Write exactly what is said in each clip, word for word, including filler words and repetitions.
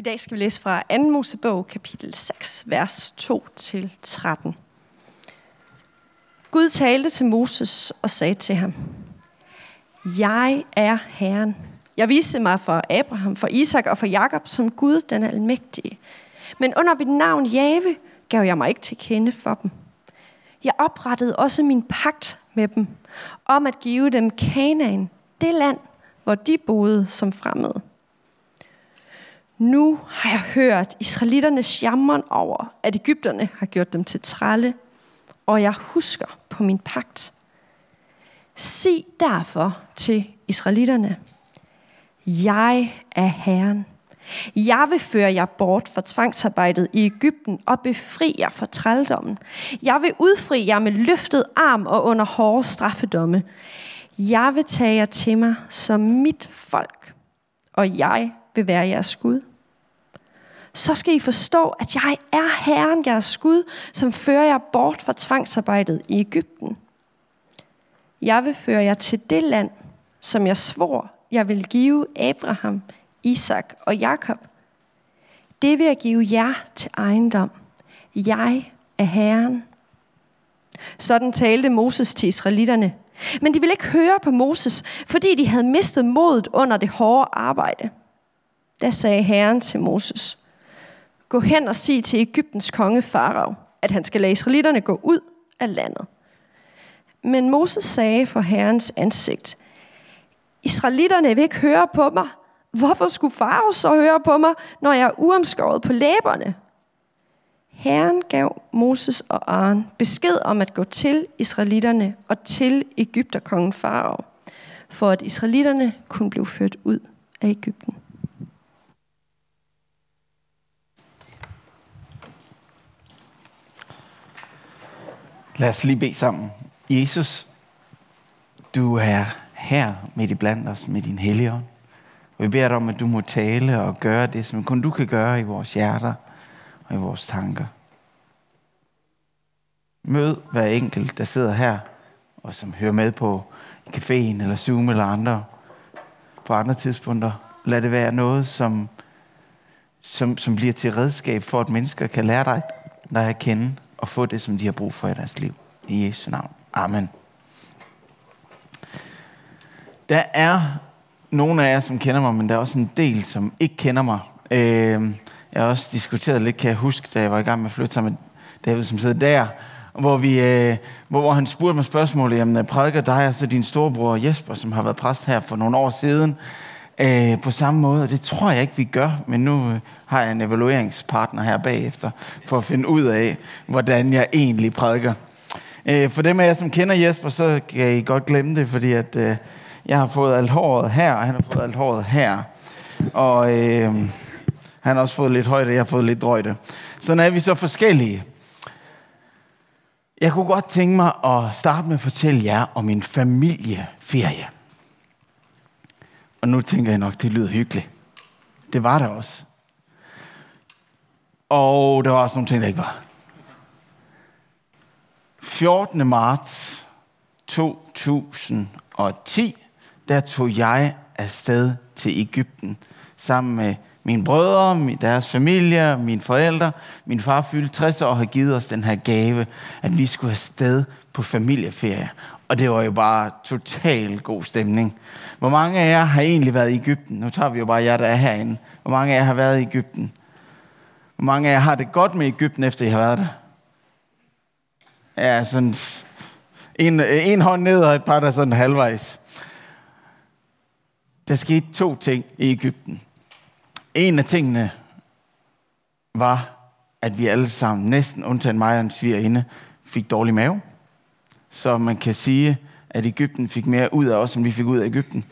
I dag skal vi læse fra anden Mosebog, kapitel seks, vers to til tretten. Gud talte til Moses og sagde til ham: Jeg er Herren. Jeg viste mig for Abraham, for Isak og for Jakob som Gud, den almægtige. Men under mit navn Jave gav jeg mig ikke til kende for dem. Jeg oprettede også min pagt med dem, om at give dem Kanaan, det land, hvor de boede som fremmede. Nu har jeg hørt israelitternes jamren over, at egypterne har gjort dem til trælle, og jeg husker på min pagt. Sig derfor til israelitterne: Jeg er Herren. Jeg vil føre jer bort fra tvangsarbejdet i Egypten og befri jer fra trældommen. Jeg vil udfri jer med løftet arm og under hårde straffedomme. Jeg vil tage jer til mig som mit folk, og jeg vil være jeres Gud. Så skal I forstå, at jeg er Herren, jeres Gud, som fører jer bort fra tvangsarbejdet i Egypten. Jeg vil føre jer til det land, som jeg svor, jeg vil give Abraham, Isak og Jakob. Det vil jeg give jer til ejendom. Jeg er Herren. Sådan talte Moses til israelitterne. Men de ville ikke høre på Moses, fordi de havde mistet modet under det hårde arbejde. Da sagde Herren til Moses: Gå hen og sig til Egyptens konge Farao, at han skal lade israelitterne gå ud af landet. Men Moses sagde for Herrens ansigt: Israelitterne vil ikke høre på mig. Hvorfor skulle Farao så høre på mig, når jeg er uomskåret på læberne? Herren gav Moses og Aaron besked om at gå til israelitterne og til egypterkongen Farao, for at israelitterne kunne blive ført ud af Egypten. Lad os lige bede sammen. Jesus, du er her midt i blandt os med din Helligånd. Og vi beder dig om, at du må tale og gøre det, som kun du kan gøre i vores hjerter og i vores tanker. Mød hver enkelt, der sidder her, og som hører med på caféen eller Zoom eller andre på andre tidspunkter. Lad det være noget, som, som, som bliver til redskab for, at mennesker kan lære dig, dig at kende og få det, som de har brug for i deres liv. I Jesu navn. Amen. Der er nogle af jer, som kender mig, men der er også en del, som ikke kender mig. Øh, jeg har også diskuteret lidt, kan jeg huske, da jeg var i gang med at flytte sammen med David, som sidder der, hvor, vi, øh, hvor, hvor han spurgte mig spørgsmålet: Jamen, jeg prædiker dig og så din storebror Jesper, som har været præst her for nogle år siden, øh, på samme måde. Og det tror jeg ikke, vi gør, men nu øh, har jeg en evalueringspartner her bagefter, for at finde ud af, hvordan jeg egentlig prædiker. Øh, for dem af jer, som kender Jesper, så kan I godt glemme det, fordi at... Øh, Jeg har fået alt håret her, og han har fået alt håret her. Og øh, han har også fået lidt højde, og jeg har fået lidt drøjde. Sådan er vi så forskellige. Jeg kunne godt tænke mig at starte med at fortælle jer om min familieferie. Og nu tænker jeg nok, det lyder hyggeligt. Det var det også. Og der var også nogle ting, der ikke var. fjortende marts to tusind og ti, der tog jeg afsted til Egypten sammen med mine brødre, deres familie, mine forældre. Min far fyldte tres år og har givet os den her gave, at vi skulle afsted på familieferie. Og det var jo bare total god stemning. Hvor mange af jer har egentlig været i Egypten? Nu tager vi jo bare jer, der er herinde. Hvor mange af jer har været i Egypten? Hvor mange af jer har det godt med Egypten, efter I har været der? Ja, sådan en, en hånd ned og et par, der sådan halvvejs. Der skete to ting i Egypten. En af tingene var, at vi alle sammen, næsten undtagen mig og en svigerinde, fik dårlig mave. Så man kan sige, at Egypten fik mere ud af os, end vi fik ud af Egypten.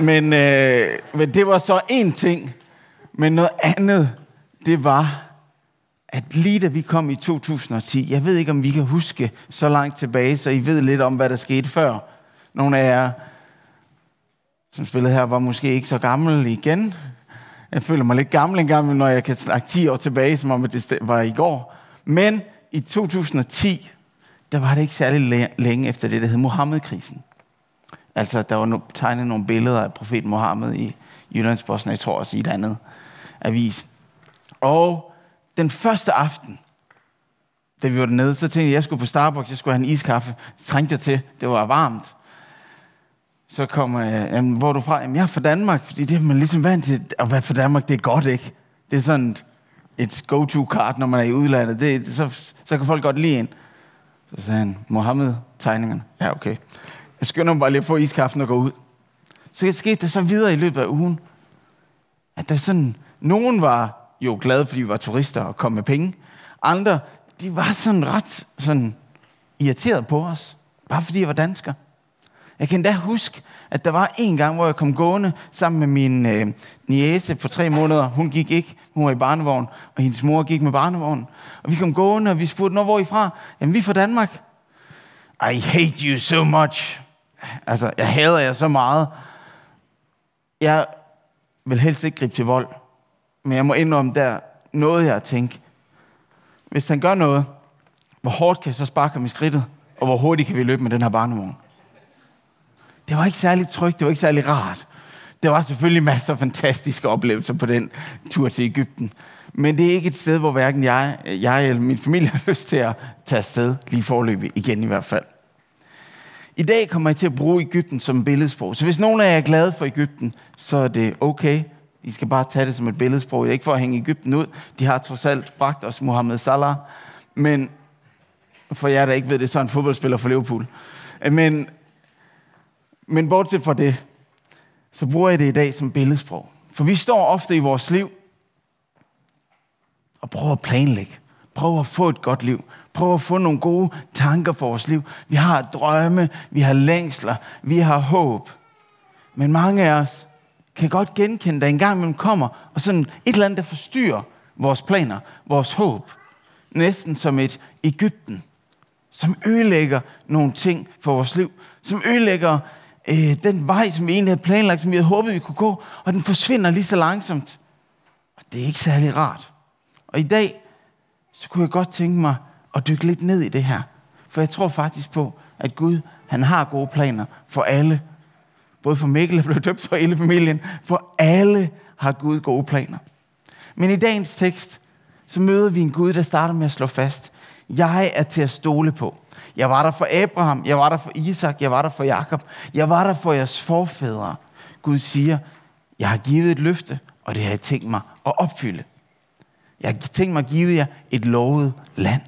Men, øh, men det var så en ting. Men noget andet, det var, at lige da vi kom i to tusind og ti, jeg ved ikke, om vi kan huske så langt tilbage, så I ved lidt om, hvad der skete før. Nogle af jer, som spillede her, var måske ikke så gammel igen. Jeg føler mig lidt gammel en gammel, når jeg kan snakke ti år tilbage, som om det var i går. Men i to tusind og ti, der var det ikke særlig længe efter det, der hed Muhammed-krisen. Altså, der var tegnet nogle billeder af profeten Mohammed i Jyllands-Posten, jeg tror også i et andet. avis. Og den første aften, da vi var dernede, så tænkte jeg, at jeg skulle på Starbucks, jeg skulle have en iskaffe. Det trængte jeg til, det var varmt. Så kommer jeg, hvor er du fra? Jamen, jeg er fra Danmark, fordi det er man ligesom vant til, at være fra Danmark, det er godt, ikke? Det er sådan et go-to-card, når man er i udlandet, det, så, så kan folk godt lide en. Så sagde han, Mohammed-tegningerne. Ja, okay. Jeg skynder mig bare lige at få iskaffen og gå ud. Så skete det så videre i løbet af ugen, at der sådan, nogen var jo glade, fordi vi var turister og kom med penge. Andre, de var sådan ret sådan irriteret på os, bare fordi jeg var dansker. Jeg kan da huske, at der var en gang, hvor jeg kom gående sammen med min øh, niece på tre måneder. Hun gik ikke, hun var i barnevogn, og hendes mor gik med barnevognen. Og vi kom gående, og vi spurgte, nå, hvor er I fra? Jamen, vi er fra Danmark. I hate you so much. Altså, jeg hader jer så meget. Jeg vil helst ikke gribe til vold, men jeg må indrømme, der nåede jeg at tænke. Hvis han gør noget, hvor hårdt kan jeg så sparke ham i skridtet, og hvor hurtigt kan vi løbe med den her barnevogn? Det var ikke særlig trygt, det var ikke særlig rart. Der var selvfølgelig masser af fantastiske oplevelser på den tur til Egypten. Men det er ikke et sted, hvor hverken jeg, jeg eller min familie har lyst til at tage afsted, lige foreløbig igen i hvert fald. I dag kommer jeg til at bruge Egypten som billedsprog. Så hvis nogen af jer er glade for Egypten, så er det okay. I skal bare tage det som et billedsprog. Jeg er ikke for at hænge Egypten ud. De har trods alt bragt os Mohamed Salah. Men for jer, der ikke ved det, så er en fodboldspiller for Liverpool. Men... Men bortset fra det, så bruger jeg det i dag som billedsprog. For vi står ofte i vores liv og prøver at planlægge. Prøver at få et godt liv. Prøver at få nogle gode tanker for vores liv. Vi har drømme, vi har længsler, vi har håb. Men mange af os kan godt genkende, der en gang imellem kommer, og sådan et eller andet, der forstyrrer vores planer, vores håb. Næsten som et Egypten, som ødelægger nogle ting for vores liv. Som ødelægger øh, den vej, som vi egentlig havde planlagt, som vi havde håbet, vi kunne gå. Og den forsvinder lige så langsomt. Og det er ikke særlig rart. Og i dag, så kunne jeg godt tænke mig at dykke lidt ned i det her. For jeg tror faktisk på, at Gud, han har gode planer for alle. Både for Mikkel, der blev døbt for hele familien. For alle har Gud gode planer. Men i dagens tekst, så møder vi en Gud, der starter med at slå fast. Jeg er til at stole på. Jeg var der for Abraham, jeg var der for Isak, jeg var der for Jakob. Jeg var der for jeres forfædre. Gud siger, jeg har givet et løfte, og det har jeg tænkt mig at opfylde. Jeg har tænkt mig at give jer et lovet land.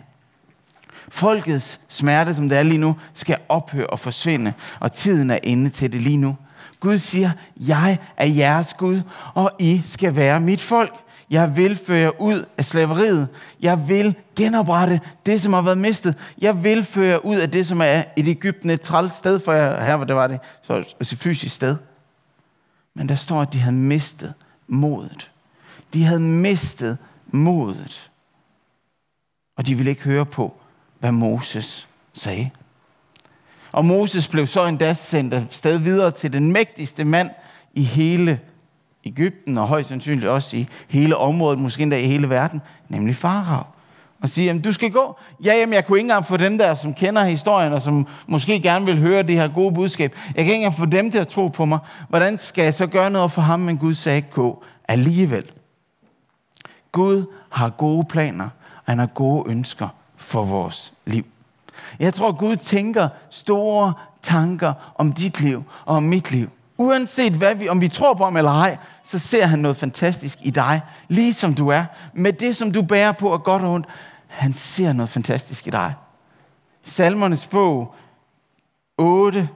Folkets smerte, som det er lige nu, skal ophøre og forsvinde, og tiden er inde til det lige nu. Gud siger, jeg er jeres Gud, og I skal være mit folk. Jeg vil føre jer ud af slaveriet. Jeg vil genoprette det, som har været mistet. Jeg vil føre jer ud af det, som er et Egypten, et træls sted for jer. Her var det, så et fysisk sted. Men der står, at de havde mistet modet. De havde mistet modet. Og de ville ikke høre på, hvad Moses sagde. Og Moses blev så endda sendt afsted videre til den mægtigste mand i hele Egypten, og højst sandsynligt også i hele området, måske endda i hele verden, nemlig Farao. Og sige, jamen du skal gå. Ja, jamen jeg kunne ikke engang få dem der, som kender historien, og som måske gerne vil høre det her gode budskab. Jeg kan ikke engang få dem til at tro på mig. Hvordan skal jeg så gøre noget for ham, men Gud sagde, gå alligevel. Gud har gode planer, og han har gode ønsker for vores liv. Jeg tror, Gud tænker store tanker om dit liv og om mit liv. Uanset hvad vi, om vi tror på ham eller ej, så ser han noget fantastisk i dig, ligesom du er, med det, som du bærer på, og godt og ondt. Han ser noget fantastisk i dig. I Salmernes bog otte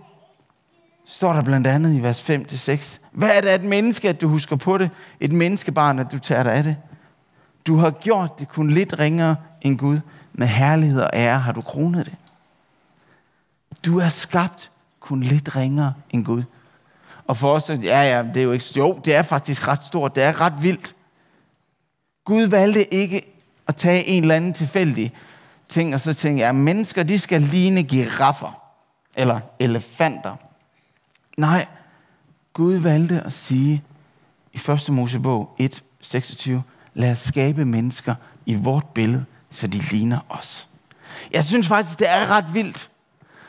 står der blandt andet i vers fem til seks. Hvad er det et menneske, at du husker på det? Et menneskebarn, at du tager dig af det? Du har gjort det kun lidt ringere end Gud. Med herlighed og ære har du kronet det. Du er skabt kun lidt ringere end Gud. Og for os, ja, ja, det er jo ikke... Jo, det er faktisk ret stort. Det er ret vildt. Gud valgte ikke at tage en eller anden tilfældig ting, og så tænke, ja, mennesker, de skal ligne giraffer. Eller elefanter. Nej. Gud valgte at sige i første Mosebog et, seksogtyve, lad os skabe mennesker i vort billede, så de ligner os. Jeg synes faktisk, det er ret vildt.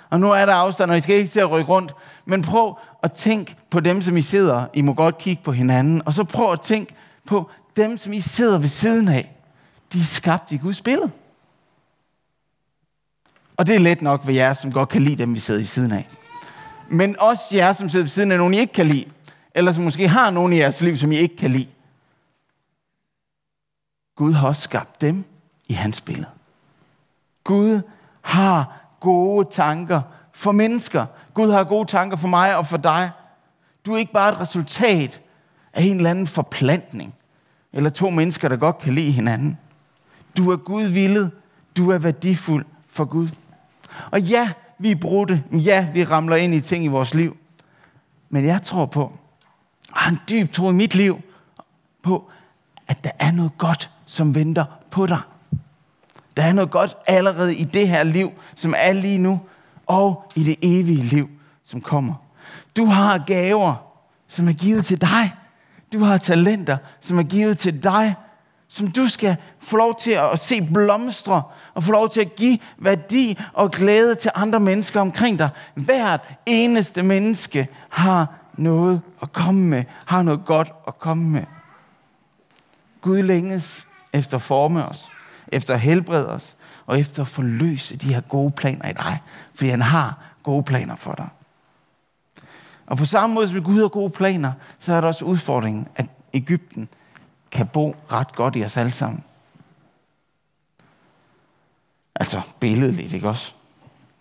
Og nu er der afstand, og I skal ikke til at rykke rundt. Men prøv at tænke på dem, som I sidder. I må godt kigge på hinanden. Og så prøv at tænke på, dem, som I sidder ved siden af, de er skabt i Guds billede. Og det er let nok for jer, som godt kan lide dem, vi sidder ved siden af. Men også jer, som sidder ved siden af nogen, I ikke kan lide. Eller som måske har nogen i jeres liv, som I ikke kan lide. Gud har også skabt dem i hans billede. Gud har gode tanker for mennesker. Gud har gode tanker for mig og for dig. Du er ikke bare et resultat af en eller anden forplantning. Eller to mennesker, der godt kan lide hinanden. Du er gudvillet. Du er værdifuld for Gud. Og ja, vi er brudte. Ja, vi ramler ind i ting i vores liv. Men jeg tror på, og har en dyb tro i mit liv, på, at der er noget godt, som venter på dig. Der er noget godt allerede i det her liv, som er lige nu, og i det evige liv, som kommer. Du har gaver, som er givet til dig. Du har talenter, som er givet til dig, som du skal få lov til at se blomstre, og få lov til at give værdi og glæde til andre mennesker omkring dig. Hvert eneste menneske har noget at komme med, har noget godt at komme med. Gud længes efter at forme os, efter at helbrede os, og efter at forløse de her gode planer i dig, fordi han har gode planer for dig. Og på samme måde som Gud har gode planer, så er der også udfordringen, at Egypten kan bo ret godt i os alle sammen. Altså billedligt, ikke også?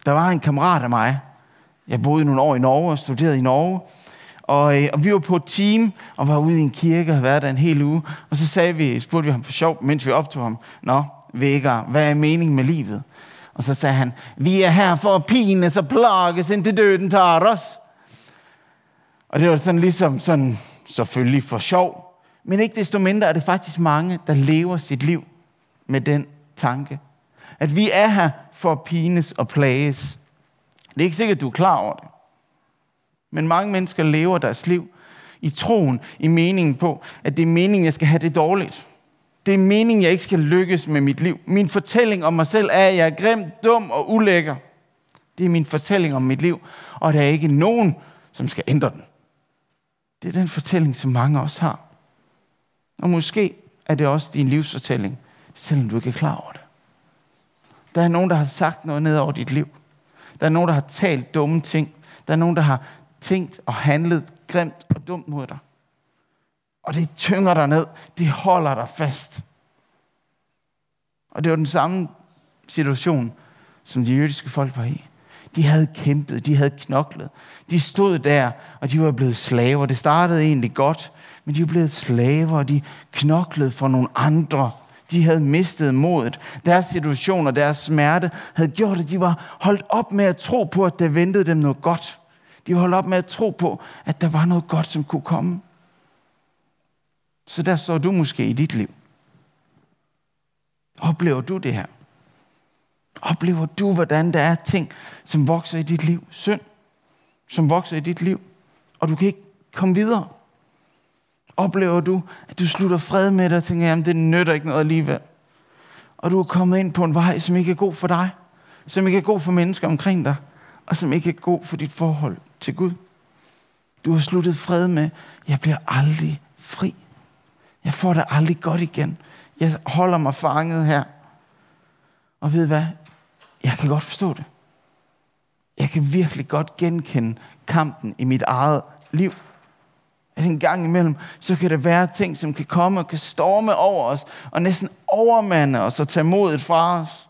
Der var en kammerat af mig. Jeg boede nogle år i Norge og studerede i Norge. Og, øh, og vi var på et team og var ude i en kirke og havde været der en hel uge. Og så sagde vi, spurgte vi ham for sjov, mens vi optog ham. Nå, vækker, hvad er meningen med livet? Og så sagde han, vi er her for at pines og plages, indtil døden tager os. Og det var sådan ligesom sådan, selvfølgelig for sjov. Men ikke desto mindre er det faktisk mange, der lever sit liv med den tanke. At vi er her for at pines og plages. Det er ikke sikkert, du er klar over det. Men mange mennesker lever deres liv i troen, i meningen på, at det er meningen, jeg skal have det dårligt. Det er meningen, jeg ikke skal lykkes med mit liv. Min fortælling om mig selv er, at jeg er grim, dum og ulækker. Det er min fortælling om mit liv, og der er ikke nogen, som skal ændre den. Det er den fortælling, som mange også har. Og måske er det også din livsfortælling, selvom du ikke er klar over det. Der er nogen, der har sagt noget ned over dit liv. Der er nogen, der har talt dumme ting. Der er nogen, der har tænkt og handlet grimt og dumt mod dig. Og det tynger dig ned. Det holder dig fast. Og det var den samme situation, som de jødiske folk var i. De havde kæmpet, de havde knoklet. De stod der, og de var blevet slaver. Det startede egentlig godt, men de var blevet slaver, og de knoklede for nogle andre. De havde mistet modet. Deres situation og deres smerte havde gjort, at de var holdt op med at tro på, at der ventede dem noget godt. De var holdt op med at tro på, at der var noget godt, som kunne komme. Så der står du måske i dit liv. Oplever du det her? Oplever du, hvordan der er ting, som vokser i dit liv? Synd, som vokser i dit liv, og du kan ikke komme videre. Oplever du, at du slutter fred med dig og tænker, jamen det nytter ikke noget alligevel. Og du er kommet ind på en vej, som ikke er god for dig, som ikke er god for mennesker omkring dig, og som ikke er god for dit forhold til Gud. Du har sluttet fred med, jeg bliver aldrig fri. Jeg får det aldrig godt igen. Jeg holder mig fanget her. Og ved hvad? Jeg kan godt forstå det. Jeg kan virkelig godt genkende kampen i mit eget liv. At en gang imellem, så kan der være ting, som kan komme og kan storme over os, og næsten overmande os og tage modet fra os.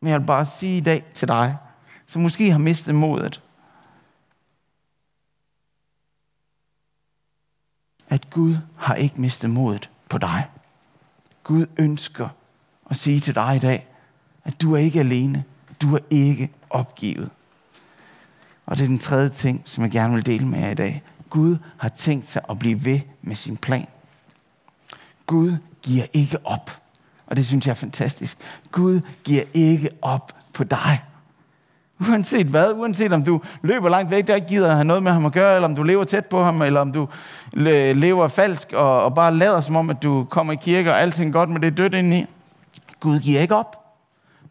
Men jeg vil bare sige i dag til dig, som måske har mistet modet, at Gud har ikke mistet modet på dig. Gud ønsker at sige til dig i dag, at du er ikke alene, du er ikke opgivet. Og det er den tredje ting, som jeg gerne vil dele med jer i dag. Gud har tænkt sig at blive ved med sin plan. Gud giver ikke op. Og det synes jeg er fantastisk. Gud giver ikke op på dig. Uanset hvad, uanset om du løber langt væk, der ikke gider have noget med ham at gøre, eller om du lever tæt på ham, eller om du lever falsk og, og bare lader som om, at du kommer i kirke, og alting godt med det dødt indeni. Gud giver ikke op.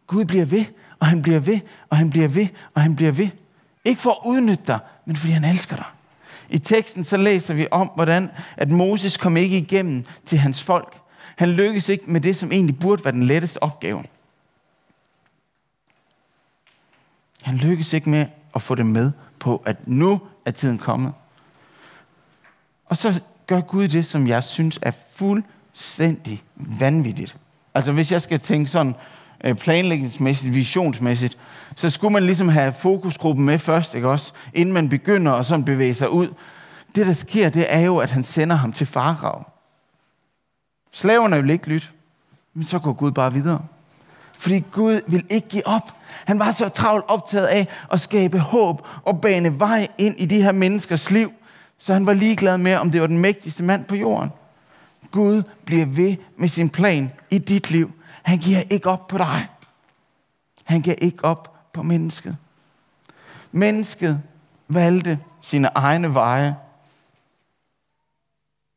Gud bliver ved, og han bliver ved, og han bliver ved, og han bliver ved. Ikke for at udnytte dig, men fordi han elsker dig. I teksten så læser vi om, hvordan at Moses kom ikke igennem til hans folk. Han lykkedes ikke med det, som egentlig burde være den letteste opgave. Han lykkedes ikke med at få det med på, at nu er tiden kommet. Og så gør Gud det, som jeg synes er fuldstændig vanvittigt. Altså hvis jeg skal tænke sådan planlægningsmæssigt, visionsmæssigt, så skulle man ligesom have fokusgruppen med først, ikke også? Inden man begynder og sådan bevæge sig ud. Det, der sker, det er jo, at han sender ham til Farao. Slaverne vil ikke lytte, men så går Gud bare videre. Fordi Gud vil ikke give op. Han var så travlt optaget af at skabe håb og bane vej ind i de her menneskers liv, så han var ligeglad med, om det var den mægtigste mand på jorden. Gud bliver ved med sin plan i dit liv. Han giver ikke op på dig. Han giver ikke op på mennesket. Mennesket valgte sine egne veje,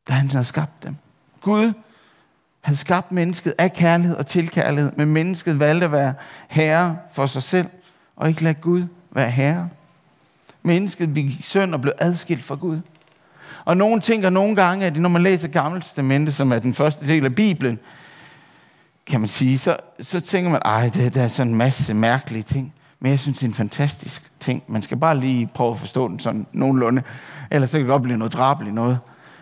da han havde skabt dem. Gud havde skabt mennesket af kærlighed og til kærlighed, men mennesket valgte at være herre for sig selv, og ikke lade Gud være herre. Mennesket blev synd og blev adskilt fra Gud. Og nogen tænker nogle gange, at når man læser Gamle Testamente, som er den første del af Bibelen, kan man sige, så, så tænker man, ej, det, det er sådan en masse mærkelige ting. Men jeg synes, det er en fantastisk ting. Man skal bare lige prøve at forstå den sådan nogenlunde, ellers så kan det godt blive noget drabeligt noget.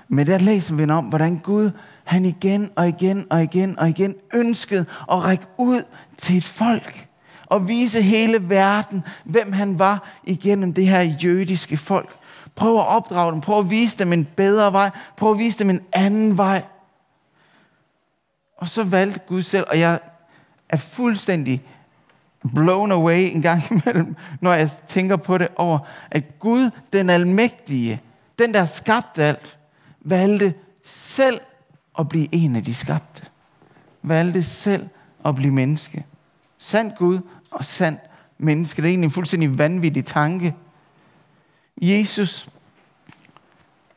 Men der læser vi om, hvordan Gud, han igen og igen og igen og igen ønskede at række ud til et folk og vise hele verden, hvem han var igennem det her jødiske folk. Prøv at opdrage dem, prøv at vise dem en bedre vej, prøv at vise dem en anden vej. Og så valgte Gud selv, og jeg er fuldstændig blown away en gang imellem, når jeg tænker på det, over at Gud, den almægtige, den der skabte alt, valgte selv at blive en af de skabte. Valgte selv at blive menneske. Sand Gud og sand menneske. Det er egentlig en fuldstændig vanvittig tanke. Jesus,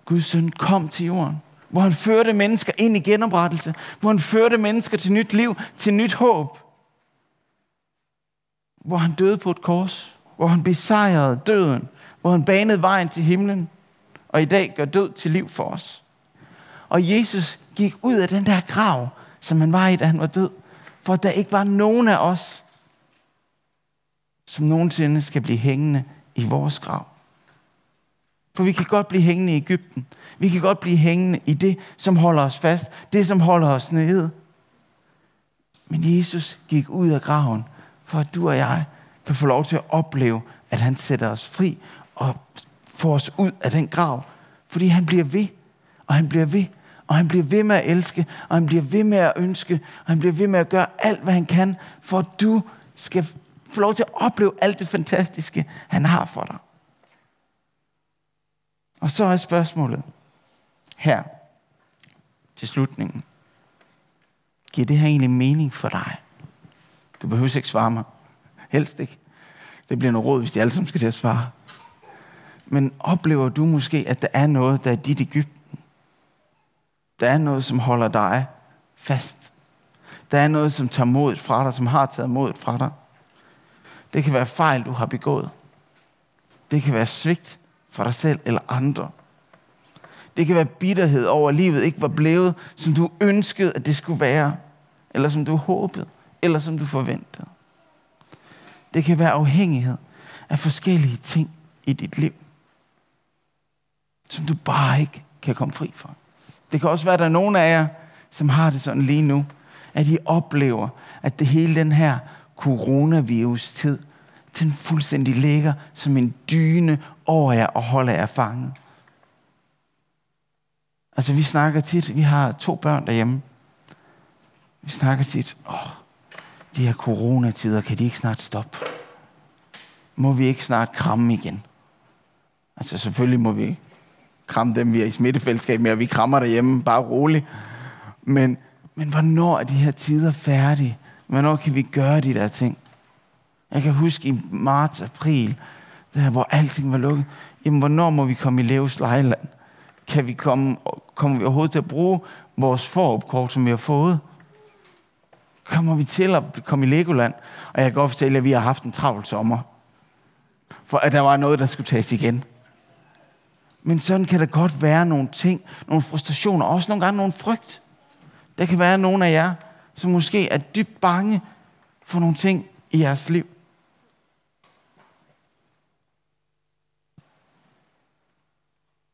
Guds søn, kom til jorden, hvor han førte mennesker ind i genoprettelse, hvor han førte mennesker til nyt liv, til nyt håb, hvor han døde på et kors, hvor han besejrede døden, hvor han banede vejen til himlen, og i dag gør død til liv for os. Og Jesus gik ud af den der grav, som han var i, da han var død, for der ikke var nogen af os, som nogensinde skal blive hængende i vores grav. For vi kan godt blive hængende i Egypten. Vi kan godt blive hængende i det, som holder os fast. Det, som holder os nede. Men Jesus gik ud af graven, for at du og jeg kan få lov til at opleve, at han sætter os fri og får os ud af den grav. Fordi han bliver ved, og han bliver ved, og han bliver ved med at elske, og han bliver ved med at ønske, og han bliver ved med at gøre alt, hvad han kan, for at du skal få lov til at opleve alt det fantastiske, han har for dig. Og så er spørgsmålet her til slutningen. Giver det her egentlig mening for dig? Du behøver ikke svare mig. Helst ikke. Det bliver noget råd, hvis de alle sammen skal til at svare. Men oplever du måske, at der er noget, der er dit Egypten? Der er noget, som holder dig fast. Der er noget, som tager modet fra dig, som har taget modet fra dig. Det kan være fejl, du har begået. Det kan være svigt for dig selv eller andre. Det kan være bitterhed over, at livet ikke var blevet, som du ønskede, at det skulle være, eller som du håbede, eller som du forventede. Det kan være afhængighed af forskellige ting i dit liv, som du bare ikke kan komme fri fra. Det kan også være, at der er nogen af jer, som har det sådan lige nu, at I oplever, at det hele den her coronavirus-tid, den fuldstændig ligger som en dyne over jer og holder jer fanget. Altså vi snakker tit, vi har to børn derhjemme. Vi snakker tit, åh, oh, de her coronatider, kan de ikke snart stoppe? Må vi ikke snart kramme igen? Altså selvfølgelig må vi kramme dem, vi er i smittefællesskab med, og vi krammer derhjemme, bare roligt. Men, men hvornår er de her tider færdige? Hvornår kan vi gøre de der ting? Jeg kan huske i marts, april, der hvor alting var lukket. Jamen, hvornår må vi komme i Leves Lejland? Kan vi komme, kommer vi overhovedet til at bruge vores foropkort, som vi har fået? Kommer vi til at komme i Legoland? Og jeg kan godt fortælle, at vi har haft en travl sommer. For at der var noget, der skulle tages igen. Men sådan kan der godt være nogle ting, nogle frustrationer, også nogle gange nogle frygt. Der kan være nogle af jer, som måske er dybt bange for nogle ting i jeres liv.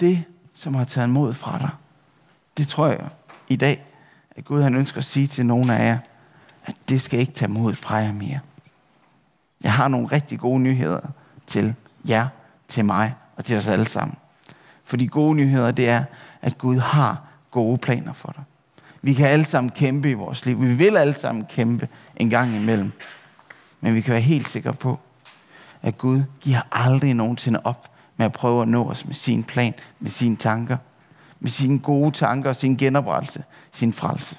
Det, som har taget mod fra dig, det tror jeg i dag, at Gud han ønsker at sige til nogle af jer, at det skal ikke tage mod fra jer mere. Jeg har nogle rigtig gode nyheder til jer, til mig og til os alle sammen. For de gode nyheder, det er, at Gud har gode planer for dig. Vi kan alle sammen kæmpe i vores liv. Vi vil alle sammen kæmpe en gang imellem. Men vi kan være helt sikre på, at Gud giver aldrig nogensinde op med at prøve at nå os med sin plan, med sine tanker, med sine gode tanker og sin genoprettelse, sin frelse.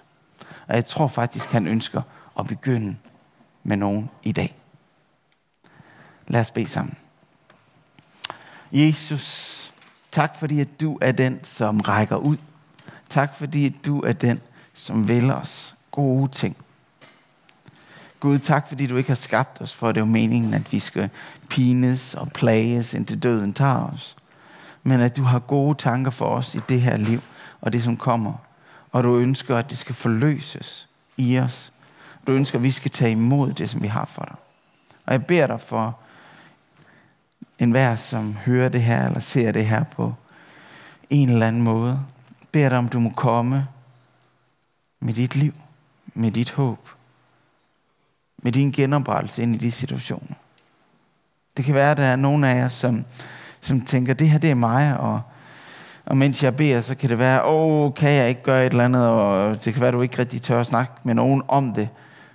Og jeg tror faktisk, han ønsker at begynde med nogen i dag. Lad os bede sammen. Jesus, tak fordi, at du er den, som rækker ud. Tak fordi, at du er den, som vil os gode ting. Gud, tak fordi, du ikke har skabt os, for det er jo meningen, at vi skal pines og plages, indtil døden tager os. Men at du har gode tanker for os i det her liv, og det som kommer. Og du ønsker, at det skal forløses i os. Du ønsker, at vi skal tage imod det, som vi har for dig. Og jeg beder dig for enhver, som hører det her, eller ser det her på en eller anden måde, beder dig, om du må komme med dit liv, med dit håb, med din genoprettelse ind i de situationer. Det kan være, at der er nogen af jer, som, som tænker, det her det er mig, og, og mens jeg beder, så kan det være, åh, kan jeg ikke gøre et eller andet, og det kan være, du ikke rigtig tør at snakke med nogen om det.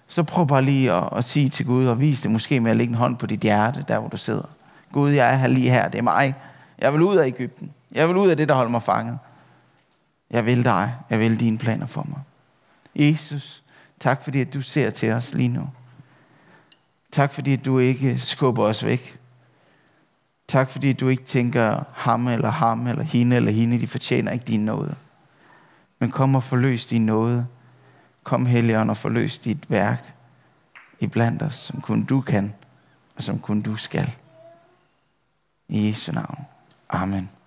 Så prøv bare lige at, at sige til Gud, og vise det måske med at lægge en hånd på dit hjerte, der hvor du sidder. Gud, jeg er her lige her, det er mig. Jeg vil ud af Egypten. Jeg vil ud af det, der holder mig fanget. Jeg vil dig. Jeg vil dine planer for mig. Jesus, tak fordi, at du ser til os lige nu. Tak fordi, at du ikke skubber os væk. Tak fordi, at du ikke tænker ham eller ham eller hende eller hende. De fortjener ikke din nåde. Men kom og forløs din nåde. Kom, Helligånd, og forløs dit værk iblandt os, som kun du kan og som kun du skal. I Jesu navn. Amen.